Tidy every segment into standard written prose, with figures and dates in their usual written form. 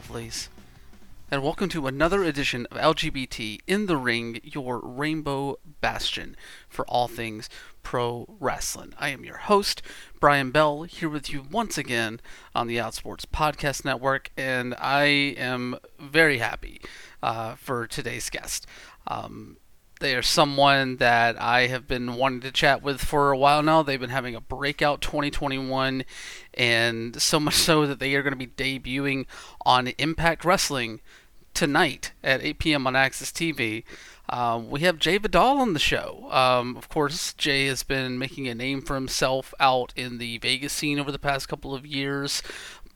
lovelies, and welcome to another edition of LGBT in the Ring, your rainbow bastion for all things pro wrestling. I am your host, Brian Bell, here with you once again on the Outsports Podcast Network, and I am very happy for today's guest. They are someone that I have been wanting to chat with for a while now. They've been having a breakout 2021, and so much so that they are going to be debuting on Impact Wrestling tonight at 8 p.m. on AXS TV. We have Jai Vidal on the show. Of course, Jai has been making a name for himself out in the Vegas scene over the past couple of years,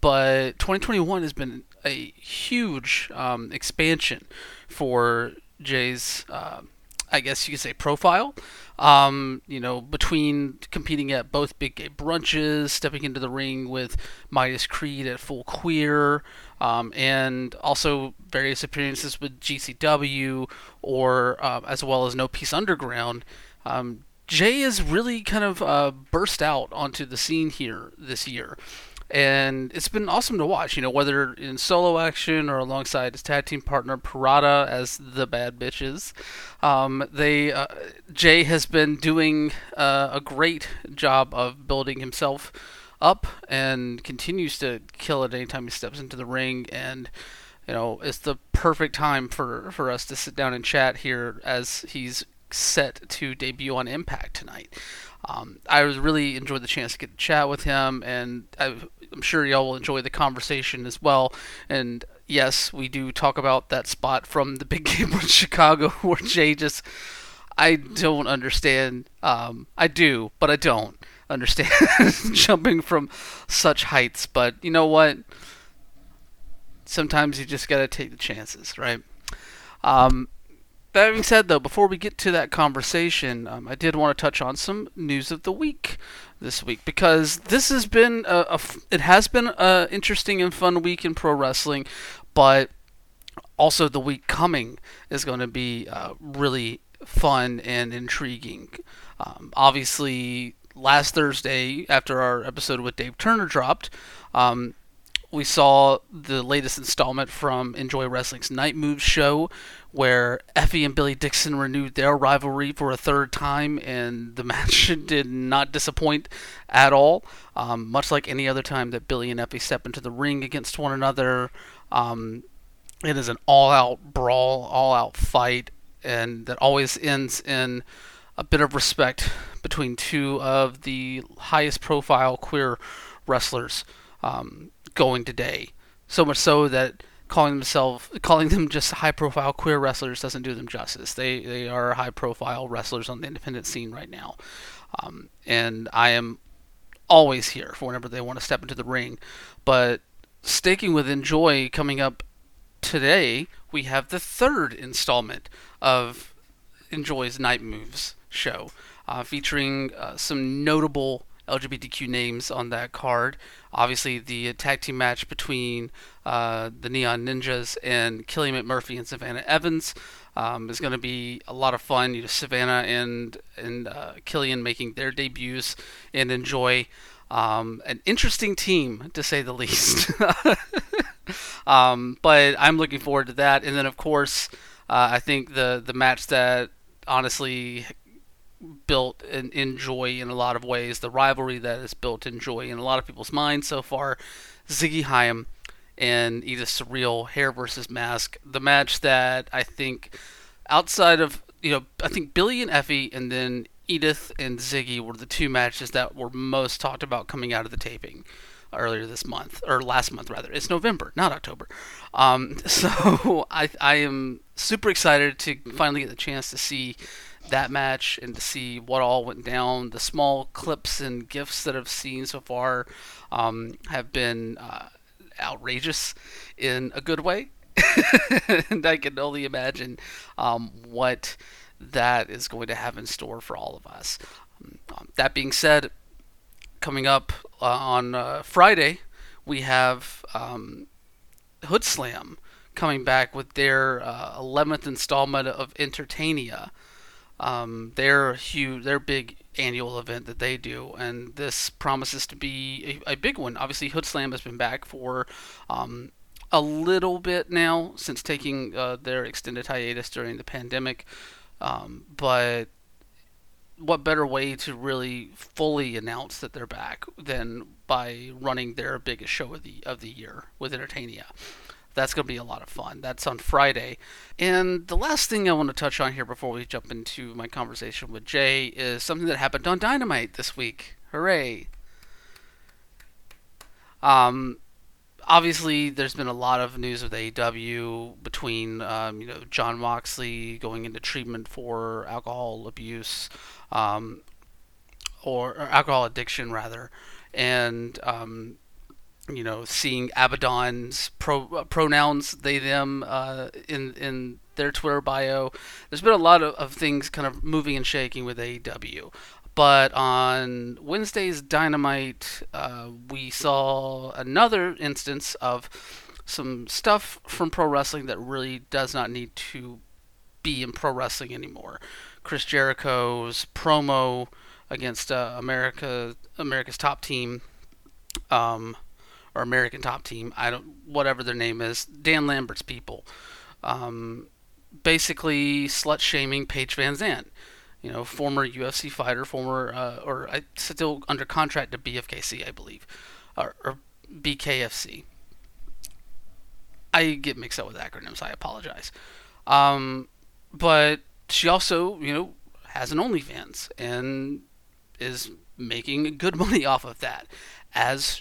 but 2021 has been a huge expansion for Jai's I guess you could say profile, between competing at both Big Gay Brunches, stepping into the ring with Midas Creed at Full Queer, and also various appearances with GCW or as well as No Peace Underground. Jai has really kind of burst out onto the scene here this year. And it's been awesome to watch, whether in solo action or alongside his tag team partner Parada as the Bad Bitches. Jai has been doing a great job of building himself up and continues to kill it anytime he steps into the ring. And, it's the perfect time for us to sit down and chat here as he's set to debut on Impact tonight. I really enjoyed the chance to get to chat with him, and I'm sure y'all will enjoy the conversation as well. And yes, we do talk about that spot from the Big Game in Chicago where Jai just, I don't understand. I do, but I don't understand jumping from such heights. But you know what? Sometimes you just got to take the chances, right? That being said, though, before we get to that conversation, I did want to touch on some news of the week this week, because this has been an interesting and fun week in pro wrestling, but also the week coming is going to be really fun and intriguing. Obviously, last Thursday, after our episode with Dave Turner dropped, we saw the latest installment from Enjoy Wrestling's Night Moves show, where Effie and Billy Dixon renewed their rivalry for a third time, and the match did not disappoint at all. Much like any other time that Billy and Effie step into the ring against one another, it is an all-out brawl, all-out fight, and that always ends in a bit of respect between two of the highest-profile queer wrestlers. Going today, so much so that calling them just high-profile queer wrestlers doesn't do them justice. They are high-profile wrestlers on the independent scene right now, and I am always here for whenever they want to step into the ring. But sticking with Enjoy, coming up today, we have the third installment of Enjoy's Night Moves show, featuring some notable LGBTQ names on that card. Obviously, the tag team match between the Neon Ninjas and Killian McMurphy and Savannah Evans is going to be a lot of fun. Savannah and Killian making their debuts and Enjoy. An interesting team, to say the least. But I'm looking forward to that. And then, of course, I think the match that honestly built and Enjoy in a lot of ways, the rivalry that has built Enjoy in a lot of people's minds so far, Ziggy Hyam and Edith Surreal Hair versus Mask, the match that I think outside of, I think Billy and Effie and then Edith and Ziggy were the two matches that were most talked about coming out of the taping earlier this month, or last month rather. It's November, not October. So I am super excited to finally get the chance to see that match and to see what all went down. The small clips and gifs that I've seen so far have been outrageous in a good way, and I can only imagine what that is going to have in store for all of us. That being said, coming up on Friday, we have Hood Slam coming back with their 11th installment of Entertainia. Their big annual event that they do, and this promises to be a big one. Obviously, Hood Slam has been back for a little bit now since taking their extended hiatus during the pandemic. But what better way to really fully announce that they're back than by running their biggest show of the year with Entertainia. That's going to be a lot of fun. That's on Friday. And the last thing I want to touch on here before we jump into my conversation with Jay is something that happened on Dynamite this week. Hooray! Obviously, there's been a lot of news with AEW between Jon Moxley going into treatment for alcohol abuse, or alcohol addiction rather, and seeing Abaddon's pronouns they them in their Twitter bio. There's been a lot of things kind of moving and shaking with AEW. But on Wednesday's Dynamite, we saw another instance of some stuff from pro wrestling that really does not need to be in pro wrestling anymore. Chris Jericho's promo against America's Top Team, or American Top Team, whatever their name is, Dan Lambert's people, basically slut shaming Paige VanZant. Former UFC fighter, or still under contract to BFKC, I believe, or BKFC. I get mixed up with acronyms, I apologize. But she also, has an OnlyFans and is making good money off of that, as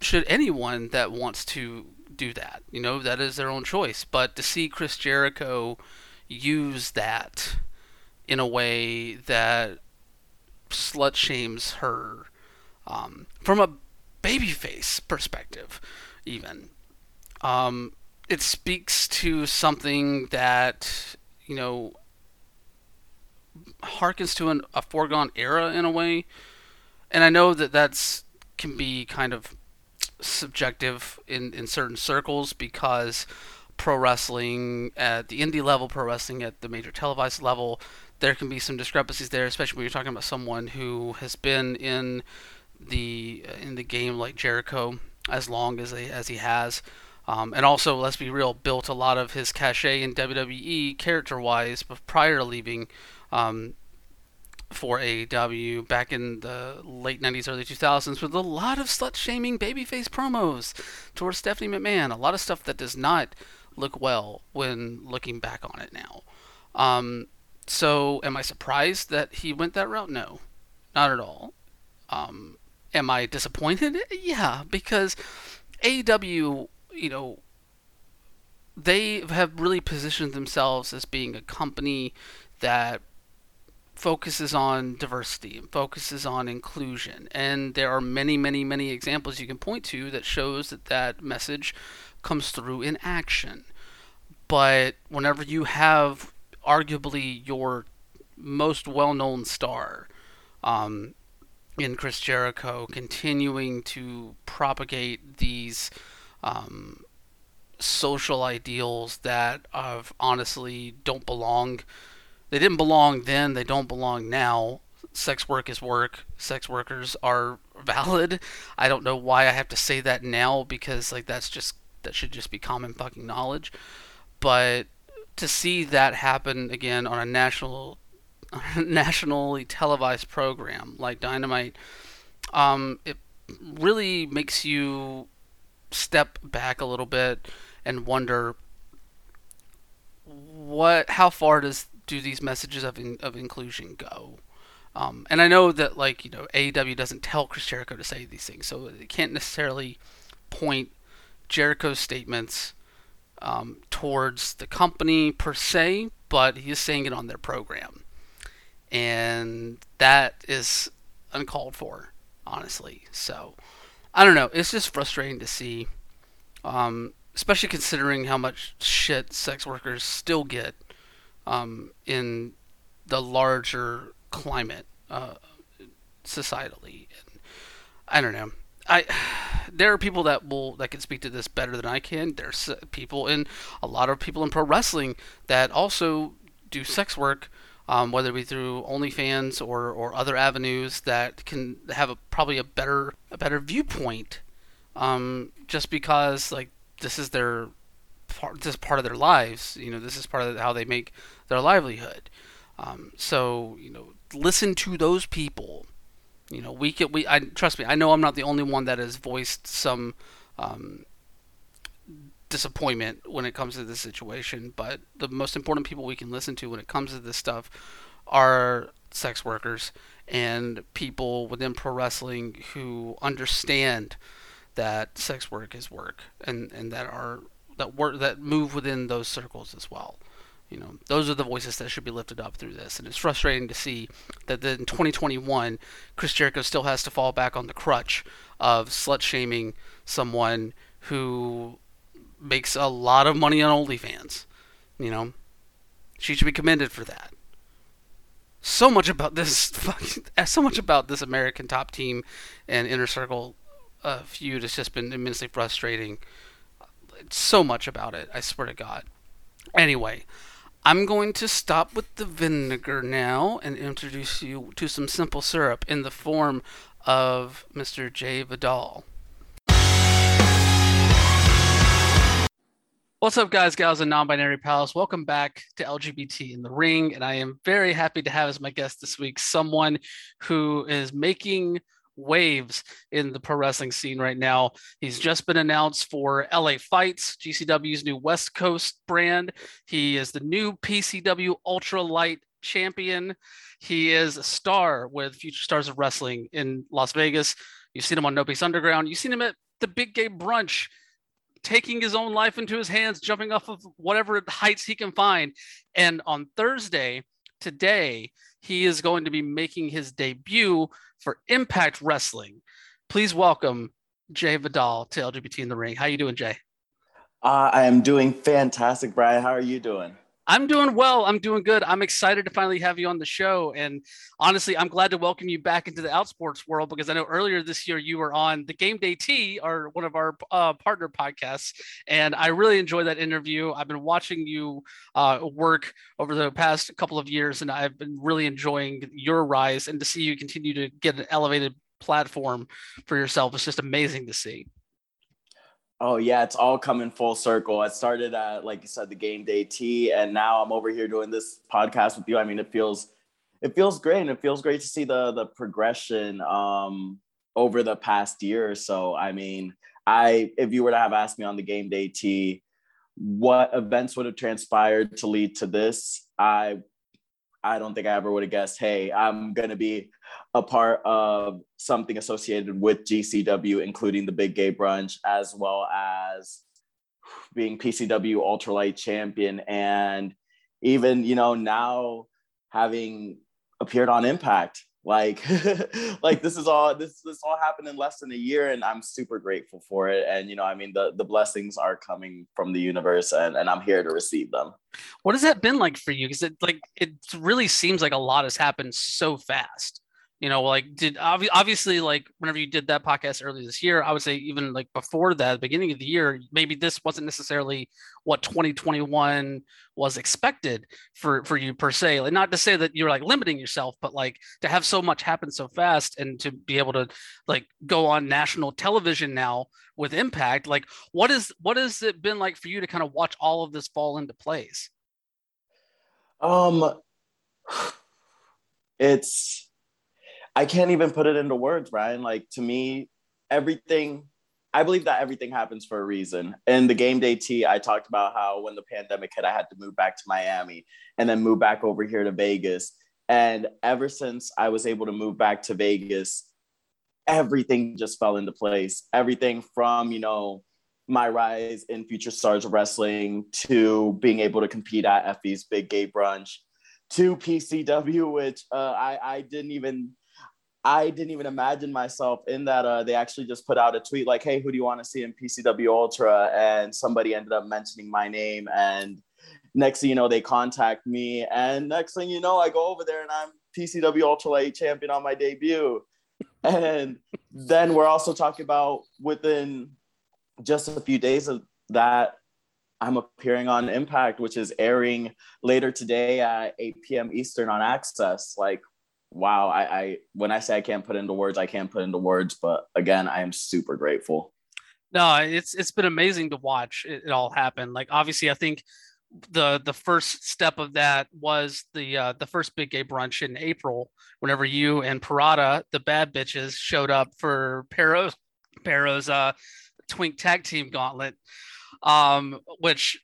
should anyone that wants to do that. That is their own choice. But to see Chris Jericho use that in a way that slut shames her, from a babyface perspective, even. It speaks to something that, harkens to a foregone era in a way. And I know that can be kind of subjective in certain circles, because pro wrestling at the indie level, pro wrestling at the major televised level, there can be some discrepancies there, especially when you're talking about someone who has been in the game like Jericho as long as he has, and also, let's be real, built a lot of his cachet in WWE character-wise, but prior to leaving for AEW back in the late 90s, early 2000s, with a lot of slut-shaming babyface promos towards Stephanie McMahon, a lot of stuff that does not look well when looking back on it now. So, am I surprised that he went that route? No, not at all. Am I disappointed? Yeah, because AEW, they have really positioned themselves as being a company that focuses on diversity and focuses on inclusion. And there are many, many, many examples you can point to that shows that message comes through in action. But whenever you have arguably your most well-known star, in Chris Jericho, continuing to propagate these social ideals that honestly don't belong. They didn't belong then, they don't belong now. Sex work is work. Sex workers are valid. I don't know why I have to say that now, because that should just be common fucking knowledge. But to see that happen again on a nationally televised program like Dynamite, it really makes you step back a little bit and wonder how far do these messages of inclusion go? And I know that AEW doesn't tell Chris Jericho to say these things, so it can't necessarily point Jericho's statements towards the company per se, but he is saying it on their program, and that is uncalled for, honestly. So I don't know, it's just frustrating to see, especially considering how much shit sex workers still get in the larger climate, societally. And I don't know. There are people that can speak to this better than I can. There's a lot of people in pro wrestling that also do sex work, whether it be through OnlyFans or other avenues, that can have probably a better viewpoint, just because this is their part. This is part of their lives. You know, this is part of how they make their livelihood. So you know, listen to those people. You know, I trust me. I know I'm not the only one that has voiced some disappointment when it comes to this situation. But the most important people we can listen to when it comes to this stuff are sex workers and people within pro wrestling who understand that sex work is work, and that move within those circles as well. You know, those are the voices that should be lifted up through this. And it's frustrating to see that in 2021, Chris Jericho still has to fall back on the crutch of slut-shaming someone who makes a lot of money on OnlyFans. You know, she should be commended for that. So much about this American Top Team and Inner Circle feud has just been immensely frustrating. So much about it, I swear to God. Anyway, I'm going to stop with the vinegar now and introduce you to some simple syrup in the form of Mr. Jai Vidal. What's up, guys, gals, and non-binary pals? Welcome back to LGBT in the Ring, and I am very happy to have as my guest this week someone who is making waves in the pro wrestling scene right now. He's just been announced for LA Fights, GCW's new West Coast brand. He is the new PCW Ultralight champion. He is a star with Future Stars of Wrestling in Las Vegas. You've seen him on No Peace Underground. You've seen him at the Big Gay Brunch, taking his own life into his hands, jumping off of whatever heights he can find. And on Thursday, today, he is going to be making his debut for Impact Wrestling. Please welcome Jai Vidal to LGBT in the Ring. How you doing, Jai? I am doing fantastic, Brian. How are you doing? I'm doing well. I'm doing good. I'm excited to finally have you on the show. And honestly, I'm glad to welcome you back into the Outsports world, because I know earlier this year you were on the Game Day Tea, or one of our partner podcasts. And I really enjoyed that interview. I've been watching you work over the past couple of years, and I've been really enjoying your rise, and to see you continue to get an elevated platform for yourself. It's just amazing to see. Oh, yeah, it's all coming full circle. I started at, like you said, the Game Day Tea, and now I'm over here doing this podcast with you. I mean, it feels great, and it feels great to see the progression over the past year or so. I mean, if you were to have asked me on the Game Day Tea what events would have transpired to lead to this, I don't think I ever would have guessed, hey, I'm going to be a part of something associated with GCW, including the Big Gay Brunch, as well as being PCW Ultralight champion. And even, you know, now having appeared on Impact, like, this all happened in less than a year, and I'm super grateful for it. And, you know, I mean, the blessings are coming from the universe, and I'm here to receive them. What has that been like for you? Because it really seems like a lot has happened so fast. You know, like, obviously, like, whenever you did that podcast earlier this year, I would say even like before that, beginning of the year, maybe this wasn't necessarily what 2021 was expected for you per se. Like, not to say that you're like limiting yourself, but like to have so much happen so fast, and to be able to like go on national television now with Impact, like what has it been like for you to kind of watch all of this fall into place? I can't even put it into words, Brian. Like, to me, I believe that everything happens for a reason. In the Game Day Tea, I talked about how when the pandemic hit, I had to move back to Miami and then move back over here to Vegas. And ever since I was able to move back to Vegas, everything just fell into place. Everything from, you know, my rise in Future Stars of Wrestling, to being able to compete at Effie's Big Gay Brunch, to PCW, which I didn't even imagine myself in that. They actually just put out a tweet like, hey, who do you want to see in PCW Ultra? And somebody ended up mentioning my name. And next thing you know, they contact me. And next thing you know, I go over there and I'm PCW Ultralight champion on my debut. And then we're also talking about, within just a few days of that, I'm appearing on Impact, which is airing later today at 8 p.m. Eastern on Access. Like, wow, when I say I can't put into words, but again, I am super grateful. No, it's been amazing to watch it all happen. Like, obviously, I think the first step of that was the first Big Gay Brunch in April, whenever you and Parada, the Bad Bitches, showed up for Pero's Twink Tag Team Gauntlet, which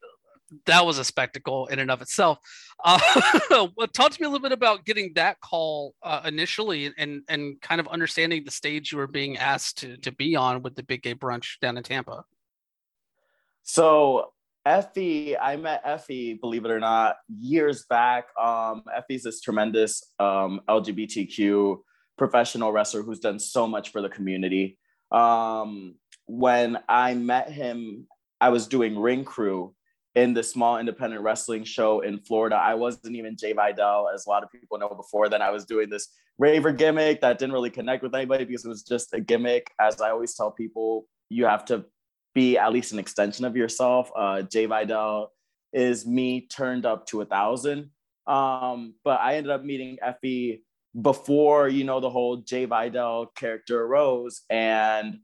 that was a spectacle in and of itself. Talk to me a little bit about getting that call initially and kind of understanding the stage you were being asked to be on with the Big Gay Brunch down in Tampa. So I met Effie, believe it or not, years back. Effie's this tremendous LGBTQ professional wrestler who's done so much for the community. When I met him, I was doing Ring Crew in the small independent wrestling show in Florida. I wasn't even Jai Vidal, as a lot of people know before then. I was doing this raver gimmick that didn't really connect with anybody because it was just a gimmick. As I always tell people, you have to be at least an extension of yourself. Jai Vidal is me turned up to 1,000. But I ended up meeting Effie before, you know, the whole Jai Vidal character arose, and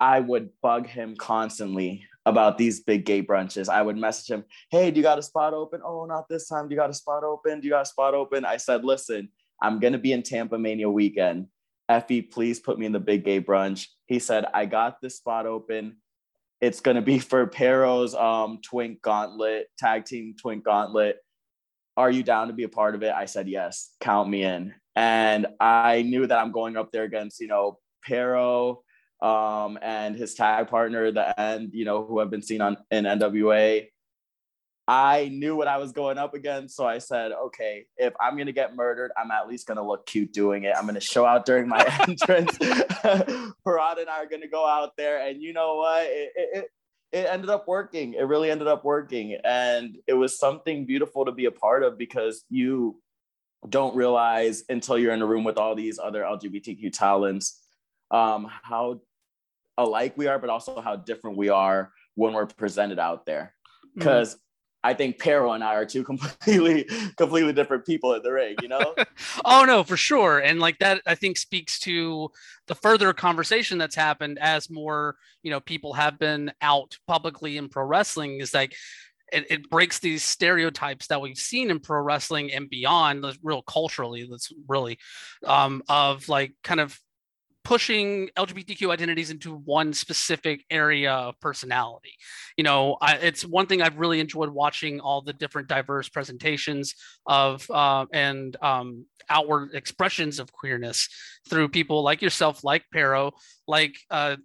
I would bug him constantly about these Big Gay Brunches. I would message him, hey, do you got a spot open? Oh, not this time. Do you got a spot open? I said, listen, I'm going to be in Tampa Mania weekend. Effie, please put me in the Big Gay Brunch. He said, I got this spot open. It's going to be for Pero's Twink Gauntlet, Tag Team Twink Gauntlet. Are you down to be a part of it? I said, yes, count me in. And I knew that I'm going up there against, you know, Pero, and his tag partner, The End, you know, who have been seen in NWA. I knew what I was going up against, so I said, okay, if I'm going to get murdered, I'm at least going to look cute doing it. I'm going to show out during my entrance. Parada and I are going to go out there, and you know what? It ended up working. It really ended up working, and it was something beautiful to be a part of, because you don't realize until you're in a room with all these other LGBTQ talents how alike we are, but also how different we are when we're presented out there. Because I think Pero and I are two completely different people in the ring, you know? Oh, no, for sure. And like that, I think speaks to the further conversation that's happened as more, you know, people have been out publicly in pro wrestling, is like, it breaks these stereotypes that we've seen in pro wrestling and beyond, real culturally, that's really of like kind of pushing LGBTQ identities into one specific area of personality. You know, it's one thing I've really enjoyed watching, all the different diverse presentations of and outward expressions of queerness through people like yourself, like Pero, like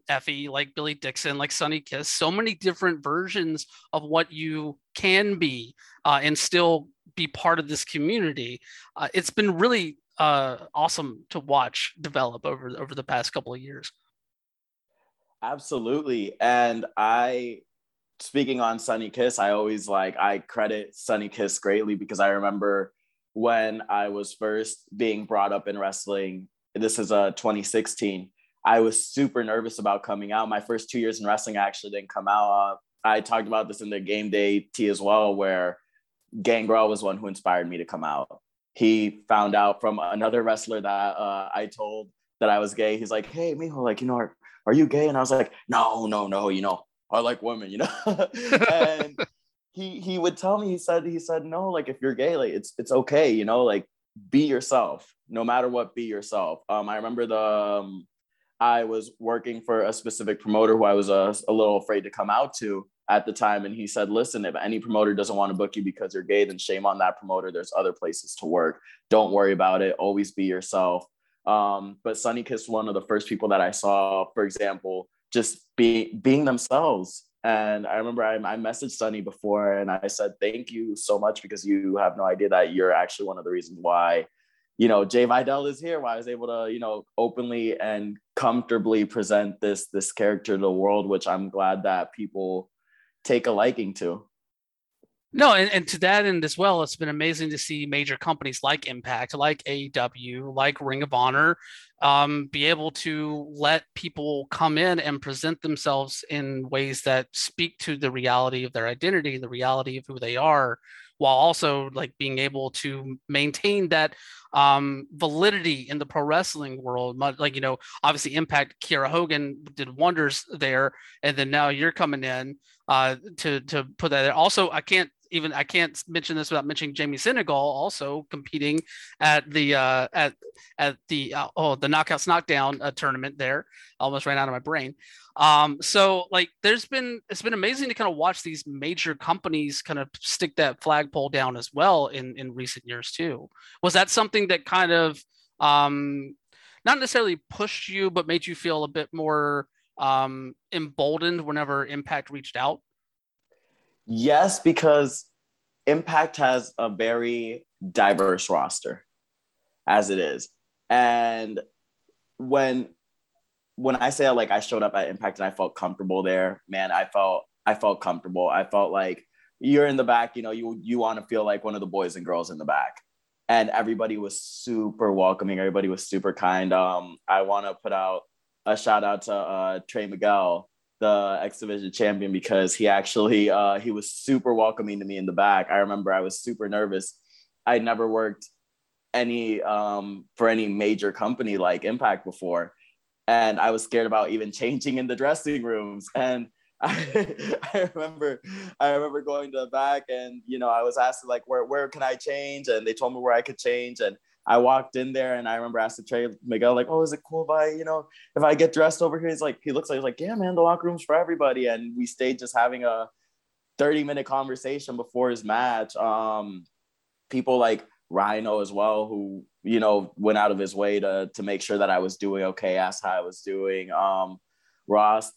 Effie, like Billy Dixon, like Sonny Kiss, so many different versions of what you can be and still be part of this community. It's been really awesome to watch develop over the past couple of years. Absolutely. And speaking on Sonny Kiss, I credit Sonny Kiss greatly, because I remember when I was first being brought up in wrestling, this is 2016, I was super nervous about coming out. My first 2 years in wrestling, I actually didn't come out. I talked about this in the Game Day Tea as well, where Gangrel was one who inspired me to come out. He found out from another wrestler that I told that I was gay. He's like, hey, Mijo, like, you know, are you gay? And I was like, no, you know, I like women, you know? And he would tell me, he said, no, like, if you're gay, like, it's okay, you know, like, be yourself. No matter what, be yourself. I remember I was working for a specific promoter who I was a little afraid to come out to at the time. And he said, listen, if any promoter doesn't want to book you because you're gay, then shame on that promoter. There's other places to work. Don't worry about it. Always be yourself. But Sonny Kiss, one of the first people that I saw, for example, just being themselves. And I remember I messaged Sonny before and I said, thank you so much, because you have no idea that you're actually one of the reasons why, you know, Jai Vidal is here, why I was able to, you know, openly and comfortably present this character to the world, which I'm glad that people take a liking to. No, and to that end as well, it's been amazing to see major companies like Impact, like AEW, like Ring of Honor, be able to let people come in and present themselves in ways that speak to the reality of their identity, the reality of who they are, while also like being able to maintain that validity in the pro wrestling world. Like, you know, obviously Impact, Kiera Hogan did wonders there. And then now you're coming in to put that there. Also, I can't mention this without mentioning Jamie Senegal also competing at the the Knockouts Knockdown tournament there. Almost ran out of my brain. So like it's been amazing to kind of watch these major companies kind of stick that flagpole down as well in recent years too. Was that something that kind of not necessarily pushed you, but made you feel a bit more emboldened whenever Impact reached out? Yes, because Impact has a very diverse roster as it is. And when I say like I showed up at Impact and I felt comfortable there, man, I felt comfortable. I felt like you're in the back, you know, you want to feel like one of the boys and girls in the back. And everybody was super welcoming. Everybody was super kind. I want to put out a shout out to Trey Miguel, the X Division champion, because he actually, he was super welcoming to me in the back. I remember I was super nervous. I never worked for any major company like Impact before. And I was scared about even changing in the dressing rooms. And I remember going to the back and, you know, I was asked like, where can I change? And they told me where I could change. And I walked in there and I remember asking Trey Miguel, like, oh, is it cool if I get dressed over here? He looks like, yeah, man, the locker room's for everybody. And we stayed just having a 30-minute conversation before his match. People like Rhino as well, who, you know, went out of his way to make sure that I was doing okay, asked how I was doing. Ross,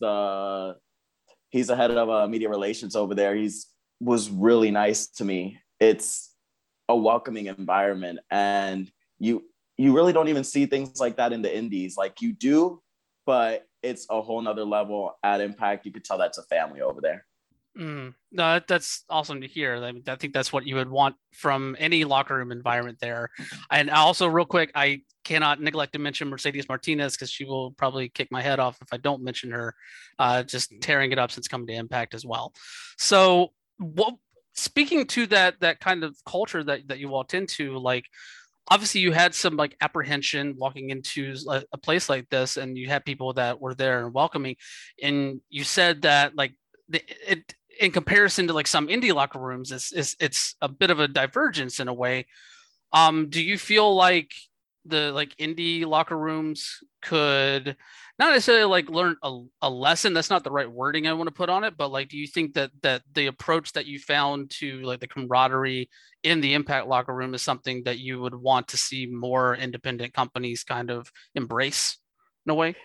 he's the head of media relations over there. He was really nice to me. It's a welcoming environment. And you really don't even see things like that in the indies. Like you do, but it's a whole nother level at Impact. You could tell that's a family over there. No, that's awesome to hear. I think that's what you would want from any locker room environment there. And also real quick, I cannot neglect to mention Mercedes Martinez, because she will probably kick my head off if I don't mention her, just tearing it up since coming to Impact as well. So speaking to that kind of culture that you walked into, like, obviously you had some like apprehension walking into a place like this, and you had people that were there and welcoming. And you said that like in comparison to like some indie locker rooms, it's a bit of a divergence in a way. Do you feel like the like indie locker rooms could not necessarily like learn a lesson? That's not the right wording I want to put on it, but like, do you think that the approach that you found to like the camaraderie in the Impact locker room is something that you would want to see more independent companies kind of embrace in a way?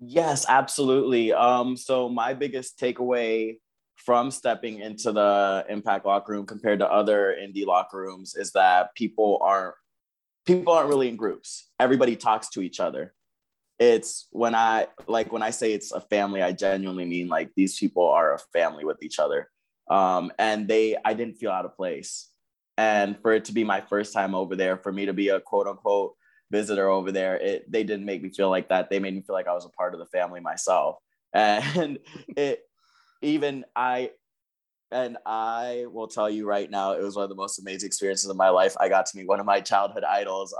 Yes, absolutely. So my biggest takeaway from stepping into the Impact locker room compared to other indie locker rooms is that people aren't really in groups. Everybody talks to each other. It's when I say it's a family, I genuinely mean like these people are a family with each other. And I didn't feel out of place. And for it to be my first time over there, for me to be a quote unquote visitor over there, they didn't make me feel like that. They made me feel like I was a part of the family myself. And And I will tell you right now, it was one of the most amazing experiences of my life. I got to meet one of my childhood idols,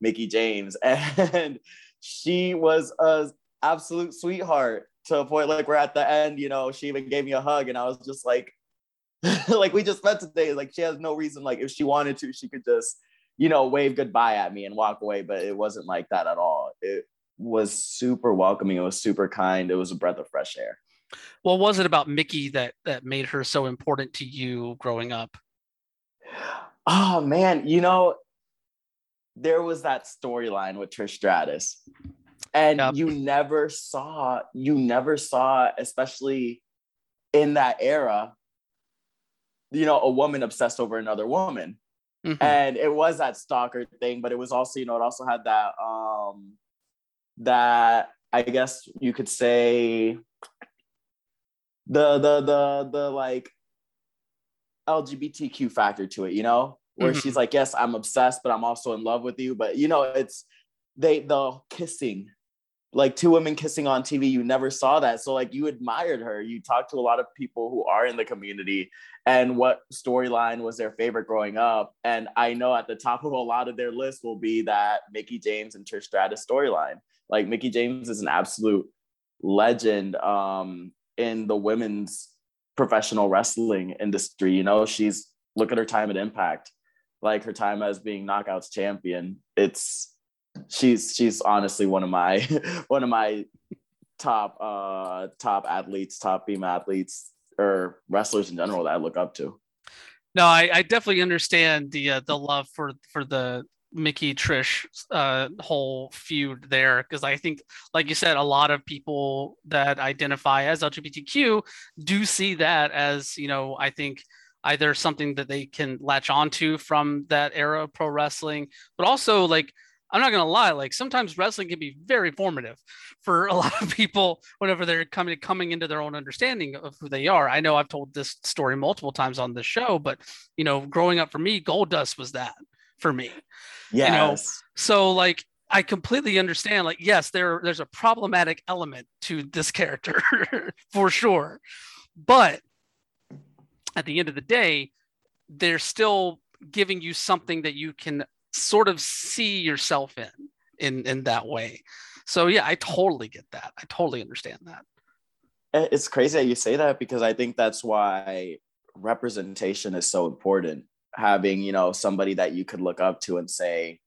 Mickie James. And she was an absolute sweetheart to a point like we're at the end, you know, she even gave me a hug and I was just like, like we just met today. Like she has no reason, like if she wanted to, she could just, you know, wave goodbye at me and walk away. But it wasn't like that at all. It was super welcoming. It was super kind. It was a breath of fresh air. What was it about Mickie that made her so important to you growing up? Oh, man. You know, there was that storyline with Trish Stratus. And yep. you never saw, especially in that era, you know, a woman obsessed over another woman. Mm-hmm. And it was that stalker thing, but it was also, you know, it also had that, that I guess you could say... The like LGBTQ factor to it, you know, where mm-hmm. she's like, yes, I'm obsessed, but I'm also in love with you. But you know, it's the kissing like two women kissing on TV. You never saw that. So like you admired her. You talked to a lot of people who are in the community and what storyline was their favorite growing up. And I know at the top of a lot of their list will be that Mickie James and Trish Stratus storyline. Like Mickie James is an absolute legend in the women's professional wrestling industry. You know, she's, look at her time at Impact, like her time as being Knockouts champion. It's, she's honestly one of my top athletes, top female athletes or wrestlers in general that I look up to. No, I definitely understand the love for the Mickie Trish whole feud there, because I think, like you said, a lot of people that identify as LGBTQ do see that as, you know, I think either something that they can latch onto from that era of pro wrestling, but also like, I'm not going to lie, like sometimes wrestling can be very formative for a lot of people whenever they're coming into their own understanding of who they are. I know I've told this story multiple times on the show, but, you know, growing up for me, Goldust was that for me. Yes. You know? So like, I completely understand, like, yes, there's a problematic element to this character for sure. But at the end of the day, they're still giving you something that you can sort of see yourself in that way. So yeah, I totally get that. I totally understand that. It's crazy that you say that, because I think that's why representation is so important. Having, you know, somebody that you could look up to and say,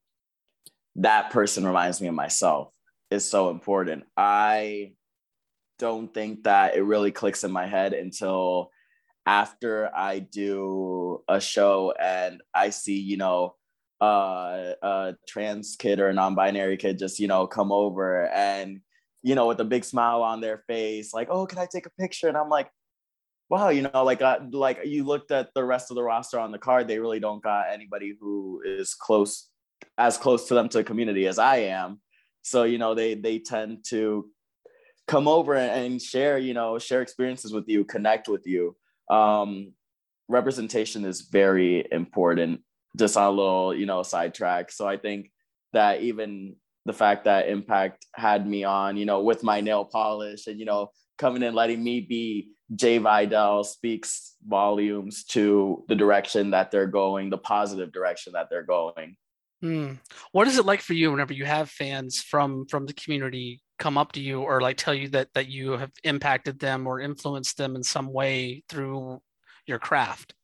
that person reminds me of myself, is so important. I don't think that it really clicks in my head until after I do a show and I see, you know, a trans kid or a non-binary kid just, you know, come over and, you know, with a big smile on their face, like, oh, can I take a picture? And I'm like, wow, you know, like you looked at the rest of the roster on the card, they really don't got anybody who is as close to them to the community as I am. So, you know, they tend to come over and share experiences with you, connect with you. Representation is very important. Just on a little, you know, sidetrack. So I think that even the fact that Impact had me on, you know, with my nail polish and, you know, coming in, letting me be Jai Vidal speaks volumes to the direction that they're going, the positive direction that they're going. What is it like for you whenever you have fans from the community come up to you or like tell you that you have impacted them or influenced them in some way through your craft?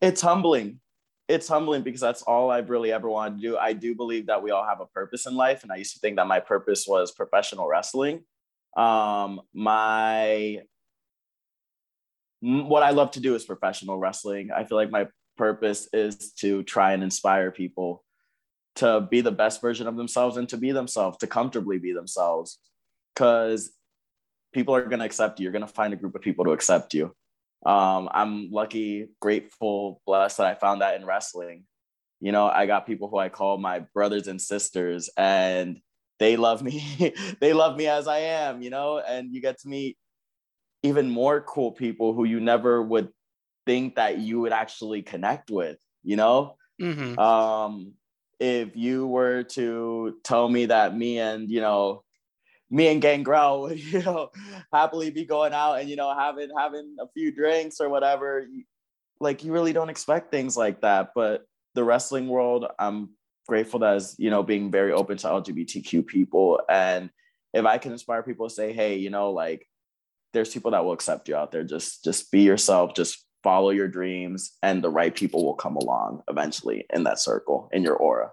It's humbling because that's all I've really ever wanted to do. I do believe that we all have a purpose in life. And I used to think that my purpose was professional wrestling. What I love to do is professional wrestling. I feel like my purpose is to try and inspire people to be the best version of themselves and to be themselves, to comfortably be themselves, because people are going to accept you. You're going to find a group of people to accept you. I'm lucky, grateful, blessed that I found that in wrestling. You know, I got people who I call my brothers and sisters, and they love me. They love me as I am, you know, and you get to meet even more cool people who you never would think that you would actually connect with, you know? Mm-hmm. If you were to tell me that me and Gangrel would, you know, happily be going out and, you know, having a few drinks or whatever. Like, you really don't expect things like that. But the wrestling world, I'm grateful that is, you know, being very open to LGBTQ people. And if I can inspire people to say, hey, you know, like, there's people that will accept you out there. Just be yourself. Just follow your dreams. And the right people will come along eventually in that circle, in your aura.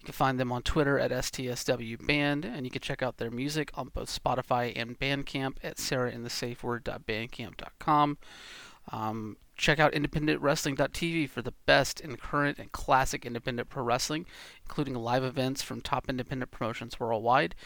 You can find them on Twitter at STSWBand, and you can check out their music on both Spotify and Bandcamp at sarahinthisafeword.bandcamp.com. Check out independentwrestling.tv for the best in current and classic independent pro wrestling, including live events from top independent promotions worldwide.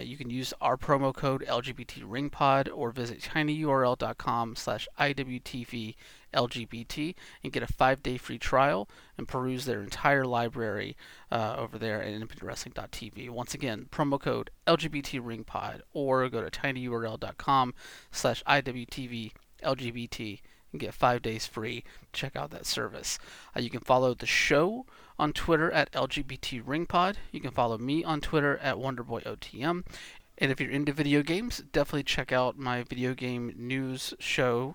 You can use our promo code LGBTRingPod or visit tinyurl.com/IWTVLGBT and get a 5-day free trial and peruse their entire library over there at independentwrestling.tv. Once again, promo code LGBTRingPod or go to tinyurl.com/IWTVLGBT and get 5 days free. Check out that service. You can follow the show on Twitter at LGBTRingPod. You can follow me on Twitter at WonderboyOTM. And if you're into video games, definitely check out my video game news show,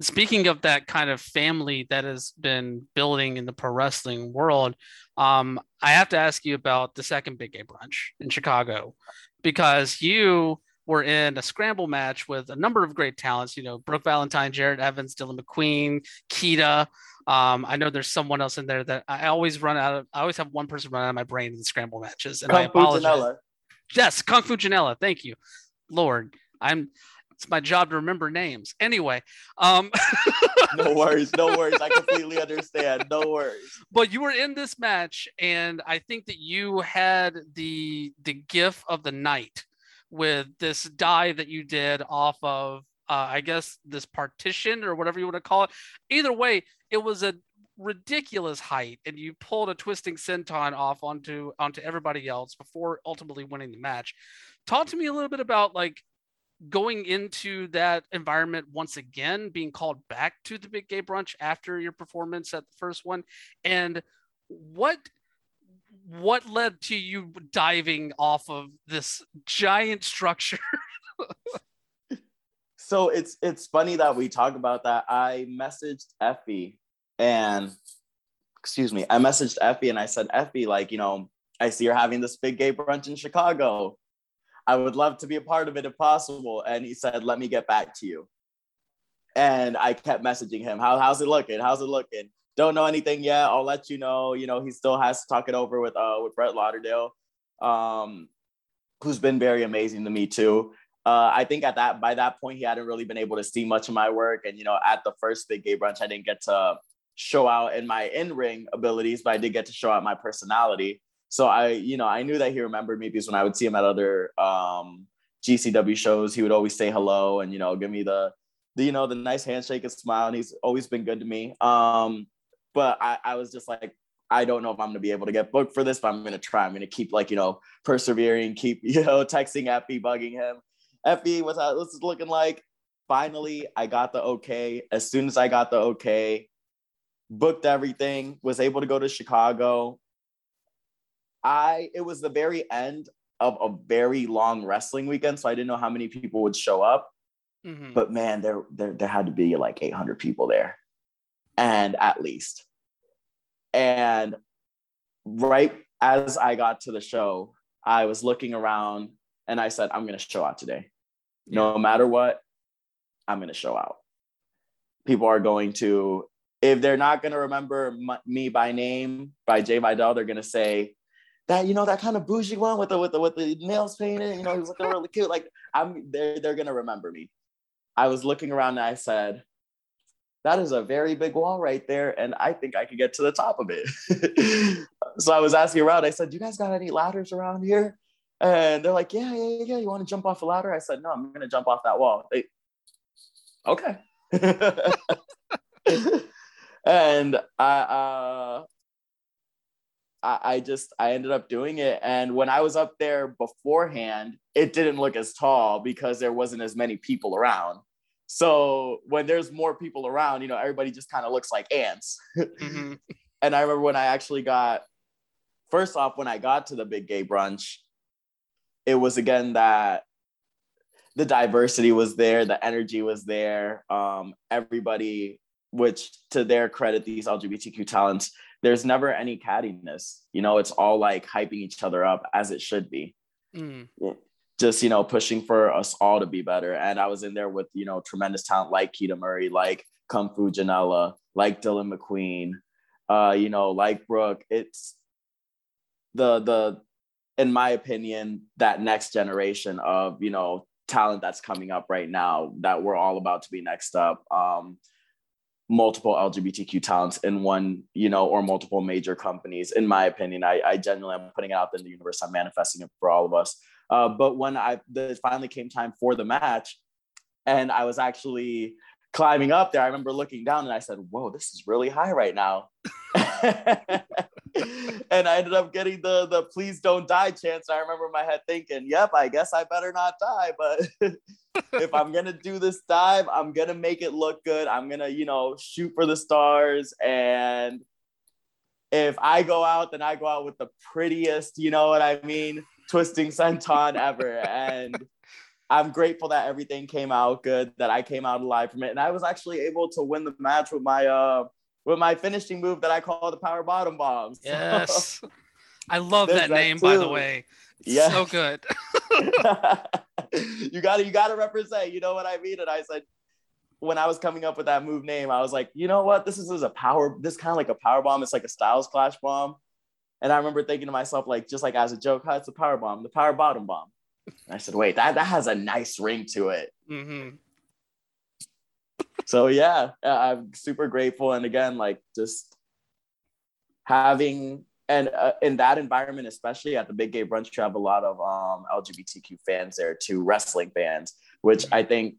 Speaking of that kind of family that has been building in the pro wrestling world, I have to ask you about the second Big Gay Brunch in Chicago, because you were in a scramble match with a number of great talents, you know, Brooke Valentine, Jared Evans, Dylan McQueen, Keita. I know there's someone else in there that I always have one person run out of my brain in the scramble matches. And Kung I apologize. Fu yes. Kung Fu Janela. Thank you. Lord. It's my job to remember names. Anyway. No worries. I completely understand. No worries. But you were in this match, and I think that you had the gif of the night with this dive that you did off of, I guess, this partition or whatever you want to call it. Either way, it was a ridiculous height, and you pulled a twisting senton off onto everybody else before ultimately winning the match. Talk to me a little bit about, like, going into that environment once again, being called back to the Big Gay Brunch after your performance at the first one, and what led to you diving off of this giant structure? So it's funny that we talk about that. I messaged Effie and I said, Effie, like, you know, I see you're having this Big Gay Brunch in Chicago. I would love to be a part of it if possible. And he said, let me get back to you. And I kept messaging him. How's it looking? Don't know anything yet. I'll let you know. You know, he still has to talk it over with Brett Lauderdale, who's been very amazing to me too. I think by that point, he hadn't really been able to see much of my work. And, you know, at the first Big Gay Brunch, I didn't get to show out in my in-ring abilities, but I did get to show out my personality. So I knew that he remembered me because when I would see him at other GCW shows, he would always say hello and, you know, give me the nice handshake and smile. And he's always been good to me. But I was just like, I don't know if I'm going to be able to get booked for this, but I'm going to try. I'm going to keep, like, you know, persevering, keep, you know, texting Effie, bugging him. Effie, what's this looking like? Finally, I got the okay. As soon as I got the okay, booked everything, was able to go to Chicago. It was the very end of a very long wrestling weekend, so I didn't know how many people would show up. Mm-hmm. But man, there had to be like 800 people there, and at least. And right as I got to the show, I was looking around and I said, I'm going to show out today. Yeah. No matter what, I'm going to show out. People are going to, if they're not going to remember me by name, by Jai Vidal, they're going to say, that, you know, that kind of bougie one with the nails painted, you know, he was looking really cute. Like, they're gonna remember me. I was looking around and I said, that is a very big wall right there, and I think I could get to the top of it. So I was asking around. I said, do you guys got any ladders around here? And they're like, yeah. You want to jump off a ladder? I said, no, I'm gonna jump off that wall. Okay. And I ended up doing it. And when I was up there beforehand, it didn't look as tall because there wasn't as many people around. So when there's more people around, you know, everybody just kind of looks like ants. Mm-hmm. And I remember when I actually when I got to the Big Gay Brunch, it was again that the diversity was there, the energy was there. Everybody, which to their credit, these LGBTQ talents, there's never any cattiness. You know, it's all like hyping each other up as it should be. Mm. Just, you know, pushing for us all to be better. And I was in there with, you know, tremendous talent like Keita Murray, like Kung Fu Janela, like Dylan McQueen, you know, like Brooke. It's the in my opinion, that next generation of, you know, talent that's coming up right now that we're all about to be next up. Multiple LGBTQ talents in one, you know, or multiple major companies. In my opinion, I genuinely am putting it out in the universe. I'm manifesting it for all of us. But when it finally came time for the match and I was actually climbing up there, I remember looking down and I said, whoa, this is really high right now. And I ended up getting the please don't die chance. I remember in my head thinking, yep, I guess I better not die. But if I'm going to do this dive, I'm going to make it look good. I'm going to, you know, shoot for the stars. And if I go out, then I go out with the prettiest, you know what I mean, twisting senton ever. And I'm grateful that everything came out good, that I came out alive from it. And I was actually able to win the match with my with my finishing move that I call the power bottom bombs. Yes. So, I love that name, too. By the way. It's so good. You gotta represent, you know what I mean? And I said, when I was coming up with that move name, I was like, you know what? This is kind of like a power bomb. It's like a Styles Clash bomb. And I remember thinking to myself, like, just like as a joke, huh, it's a power bomb, the power bottom bomb. And I said, wait, that has a nice ring to it. Mm-hmm. So, yeah, I'm super grateful. And again, like just having in that environment, especially at the Big Gay Brunch, you have a lot of LGBTQ fans there too, wrestling fans, which I think,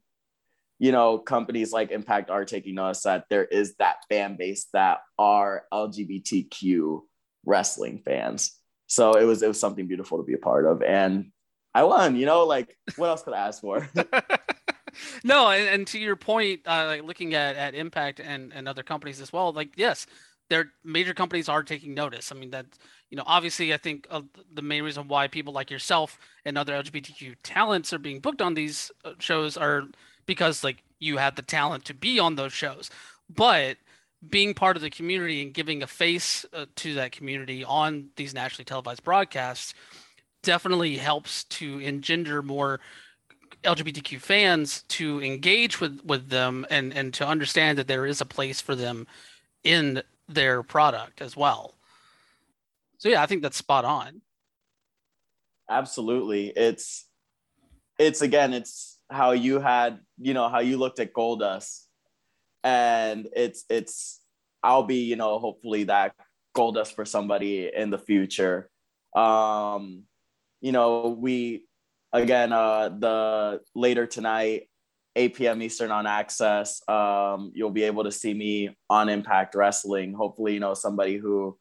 you know, companies like Impact are taking notice that there is that fan base that are LGBTQ wrestling fans. So it was something beautiful to be a part of. And I won, you know, like what else could I ask for? No, and to your point, like looking at Impact and other companies as well, like, yes, their major companies are taking notice. I mean, that, you know, obviously, I think the main reason why people like yourself and other LGBTQ talents are being booked on these shows are because, like, you have the talent to be on those shows. But being part of the community and giving a face to that community on these nationally televised broadcasts definitely helps to engender more LGBTQ fans to engage with them and to understand that there is a place for them in their product as well. So yeah, I think that's spot on. Absolutely. It's again, it's how you had, you know, how you looked at Goldust, and it's I'll be, you know, hopefully that Goldust for somebody in the future. You know, we again, the later tonight, 8 p.m. Eastern on Access, you'll be able to see me on Impact Wrestling. Hopefully, you know, somebody who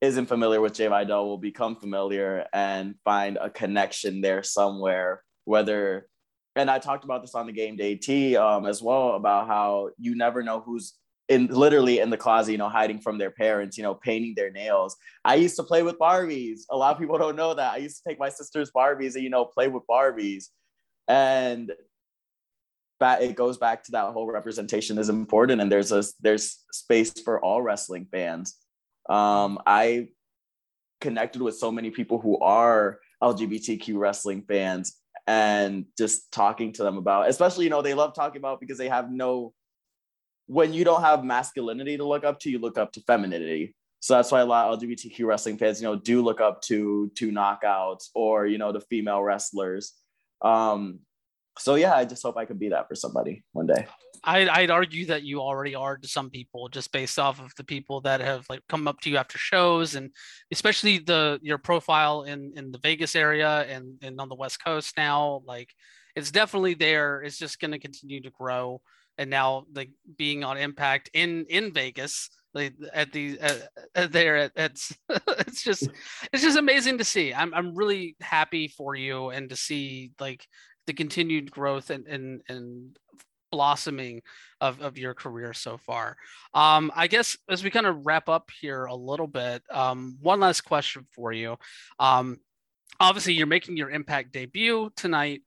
isn't familiar with Jai Vidal will become familiar and find a connection there somewhere. Whether, and I talked about this on the Game Day Tea as well, about how you never know who's literally in the closet, you know, hiding from their parents, you know, painting their nails. I used to play with Barbies. A lot of people don't know that. I used to take my sister's Barbies and, you know, play with Barbies. And it goes back to that whole representation is important. And there's space for all wrestling fans. I connected with so many people who are LGBTQ wrestling fans and just talking to them about, especially, you know, they love talking about because they have no, when you don't have masculinity to look up to, you look up to femininity. So that's why a lot of LGBTQ wrestling fans, you know, do look up to Knockouts or, you know, the female wrestlers. So yeah, I just hope I could be that for somebody one day. I'd argue that you already are to some people, just based off of the people that have like come up to you after shows, and especially your profile in the Vegas area and on the West Coast now. Like, it's definitely there. It's just going to continue to grow. And now, like being on Impact in Vegas, like it's just amazing to see. I'm really happy for you and to see like the continued growth and blossoming of your career so far. I guess as we kind of wrap up here a little bit, one last question for you. Obviously, you're making your Impact debut tonight.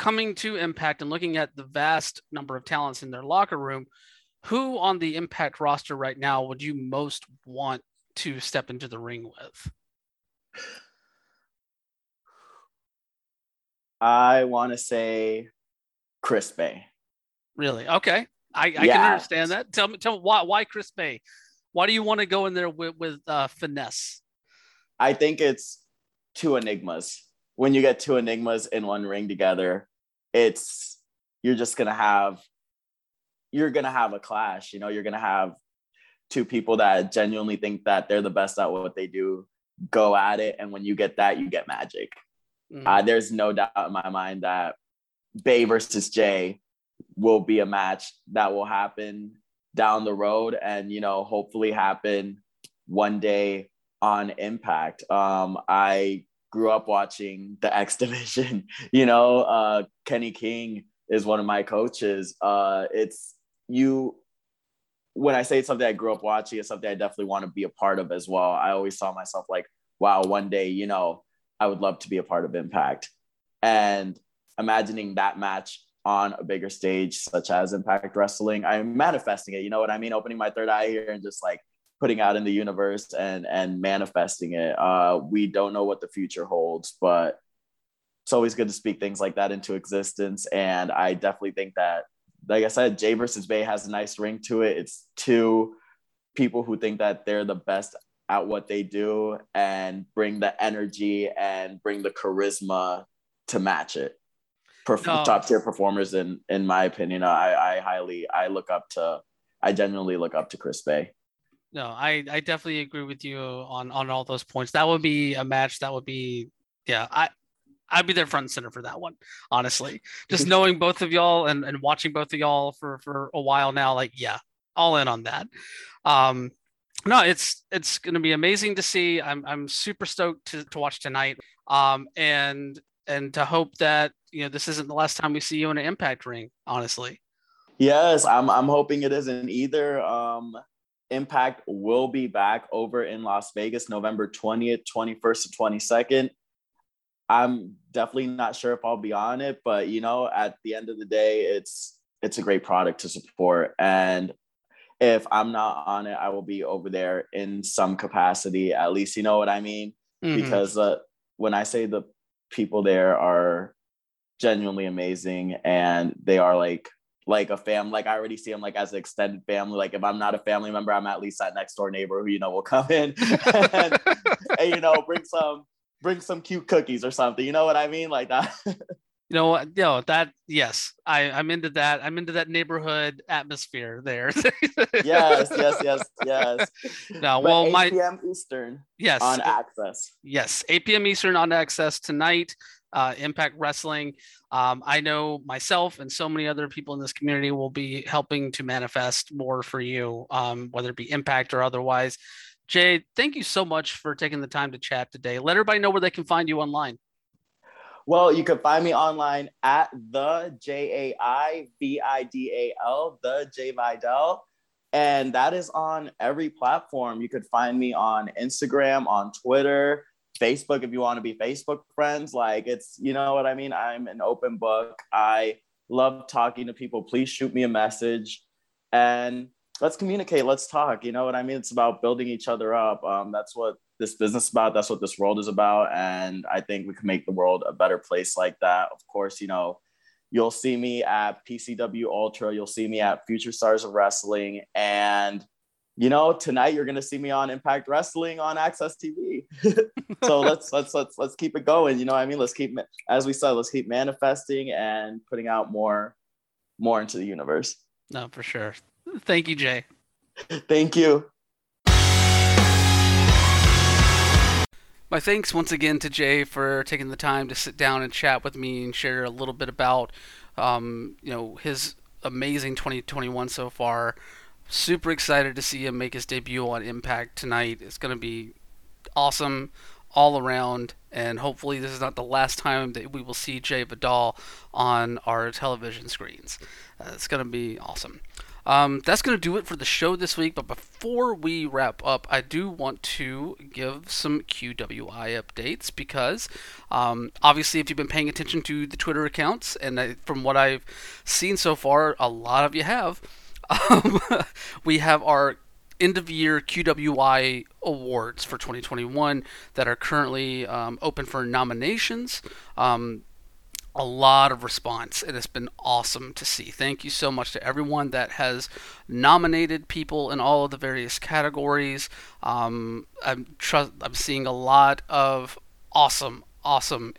coming to Impact and looking at the vast number of talents in their locker room, who on the Impact roster right now would you most want to step into the ring with? I want to say Chris Bay. Really? Okay. I can understand that. Tell me why Chris Bay? Why do you want to go in there with finesse? I think it's two enigmas. When you get two enigmas in one ring together, you're going to have a clash. You know, you're going to have two people that genuinely think that they're the best at what they do, go at it. And when you get that, you get magic. Mm-hmm. There's no doubt in my mind that Bay versus Jay will be a match that will happen down the road and, you know, hopefully happen one day on Impact. I grew up watching the X Division, you know, Kenny King is one of my coaches. When I say something I grew up watching, it's something I definitely want to be a part of as well. I always saw myself like, wow, one day, you know, I would love to be a part of Impact. And imagining that match on a bigger stage such as Impact Wrestling, I'm manifesting it, you know what I mean? Opening my third eye here and just like putting out in the universe and manifesting it. We don't know what the future holds, but it's always good to speak things like that into existence. And I definitely think that, like I said, Jay versus Bay has a nice ring to it. It's two people who think that they're the best at what they do and bring the energy and bring the charisma to match it. Top tier performers in my opinion. I genuinely look up to Chris Bay. No, I definitely agree with you on all those points. That would be a match that would be, yeah, I'd be there front and center for that one, honestly. Just knowing both of y'all and watching both of y'all for a while now, like, yeah, all in on that. No, it's going to be amazing to see. I'm super stoked to watch tonight. And to hope that, you know, this isn't the last time we see you in an Impact ring, honestly. Yes, I'm hoping it isn't either. Impact will be back over in Las Vegas, November 20th, 21st to 22nd. I'm definitely not sure if I'll be on it, but, you know, at the end of the day, it's a great product to support. And if I'm not on it, I will be over there in some capacity, at least, you know what I mean? Mm-hmm. Because when I say the people there are genuinely amazing and they are like a fam, like I already see them like as an extended family. Like if I'm not a family member, I'm at least that next door neighbor who, you know, will come in and you know, bring some cute cookies or something. You know what I mean? Like that. You know what? No, that, yes, I'm into that. I'm into that neighborhood atmosphere there. yes. No, well, 8 p.m. Eastern. Yes. On Access. Yes, 8 p.m. Eastern on Access tonight. Impact Wrestling. I know myself and so many other people in this community will be helping to manifest more for you, whether it be Impact or otherwise. Jay, thank you so much for taking the time to chat today. Let everybody know where they can find you online. Well, you can find me online at the JAI VIDAL, the Jai Vidal. And that is on every platform. You could find me on Instagram, on Twitter, Facebook, if you want to be Facebook friends. Like, it's, you know what I mean? I'm an open book. I love talking to people. Please shoot me a message and let's communicate. Let's talk. You know what I mean? It's about building each other up. That's what this business is about. That's what this world is about. And I think we can make the world a better place like that. Of course, you know, you'll see me at PCW Ultra. You'll see me at Future Stars of Wrestling. And, you know, tonight you're going to see me on Impact Wrestling on Access TV. So let's keep it going. You know what I mean? Let's keep, as we said, let's keep manifesting and putting out more into the universe. No, for sure. Thank you, Jay. Thank you. My thanks once again to Jay for taking the time to sit down and chat with me and share a little bit about, you know, his amazing 2021 so far. Super excited to see him make his debut on Impact tonight. It's going to be awesome all around, and hopefully this is not the last time that we will see Jai Vidal on our television screens. It's going to be awesome. That's going to do it for the show this week, but before we wrap up, I do want to give some QWI updates because, obviously, if you've been paying attention to the Twitter accounts, and from what I've seen so far, a lot of you have, we have our end-of-year QWI awards for 2021 that are currently open for nominations. A lot of response, and it's been awesome to see. Thank you so much to everyone that has nominated people in all of the various categories. I'm seeing a lot of awesome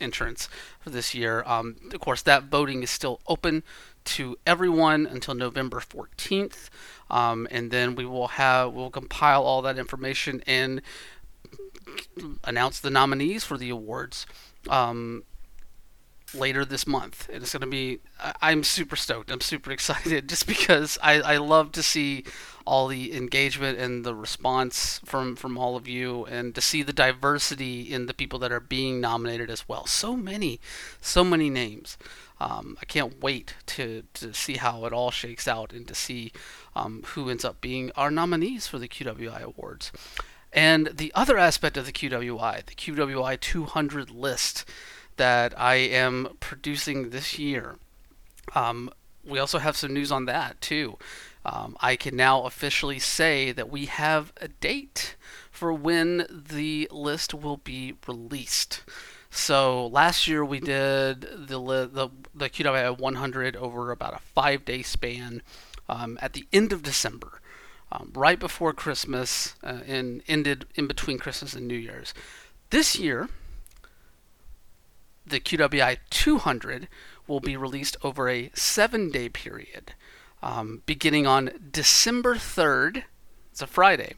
entrants for this year. Of course, that voting is still open to everyone until November 14th, and then we'll compile all that information and announce the nominees for the awards later this month. And it's going to be, I'm super stoked. I'm super excited just because I love to see all the engagement and the response from all of you, and to see the diversity in the people that are being nominated as well. So many names. I can't wait to see how it all shakes out and to see who ends up being our nominees for the QWI Awards. And the other aspect of the QWI 200 list that I am producing this year. We also have some news on that too. I can now officially say that we have a date for when the list will be released. So last year we did the QWI 100 over about a 5-day span at the end of December, right before Christmas, and ended in between Christmas and New Year's. This year, the QWI 200 will be released over a 7-day period, beginning on December 3rd, it's a Friday,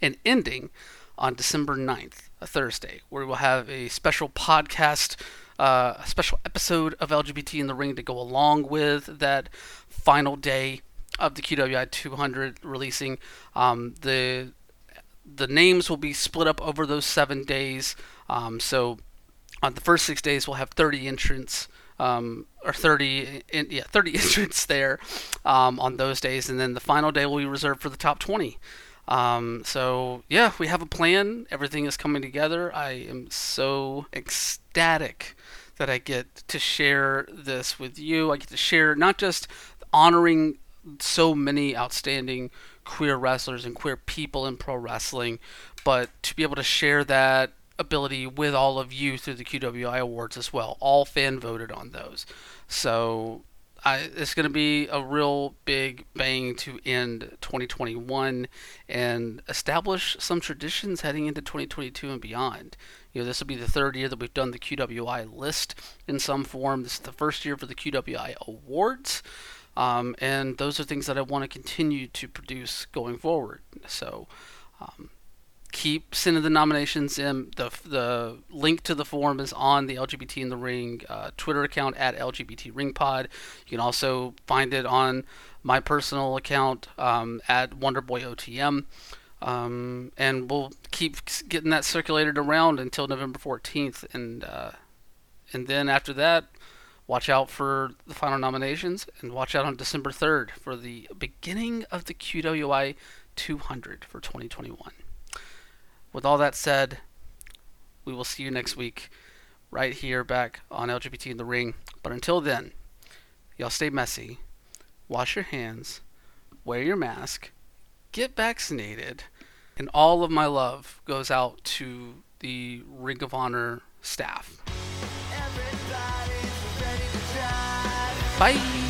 and ending on December 9th, a Thursday, where we'll have a special podcast, a special episode of LGBT in the Ring to go along with that final day of the QWI 200 releasing. The names will be split up over those 7 days, so on the first 6 days, we'll have 30 entrants, 30 entrants there on those days, and then the final day will be reserved for the top 20. So yeah, we have a plan. Everything is coming together. I am so ecstatic that I get to share this with you. I get to share not just honoring so many outstanding queer wrestlers and queer people in pro wrestling, but to be able to share that ability with all of you through the QWI Awards as well. All fan voted on those. So it's going to be a real big bang to end 2021 and establish some traditions heading into 2022 and beyond. This will be the third year that we've done the QWI list in some form. This is the first year for the QWI Awards. And those are things that I want to continue to produce going forward. So, keep sending the nominations in. The link to the form is on the LGBT in the Ring Twitter account at LGBT Ring Pod. You can also find it on my personal account at WonderboyOTM. And we'll keep getting that circulated around until November 14th. And then after that, watch out for the final nominations, and watch out on December 3rd for the beginning of the QWI 200 for 2021. With all that said, we will see you next week right here back on LGBT in the Ring. But until then, y'all stay messy, wash your hands, wear your mask, get vaccinated, and all of my love goes out to the Ring of Honor staff. Everybody's ready to die. Bye!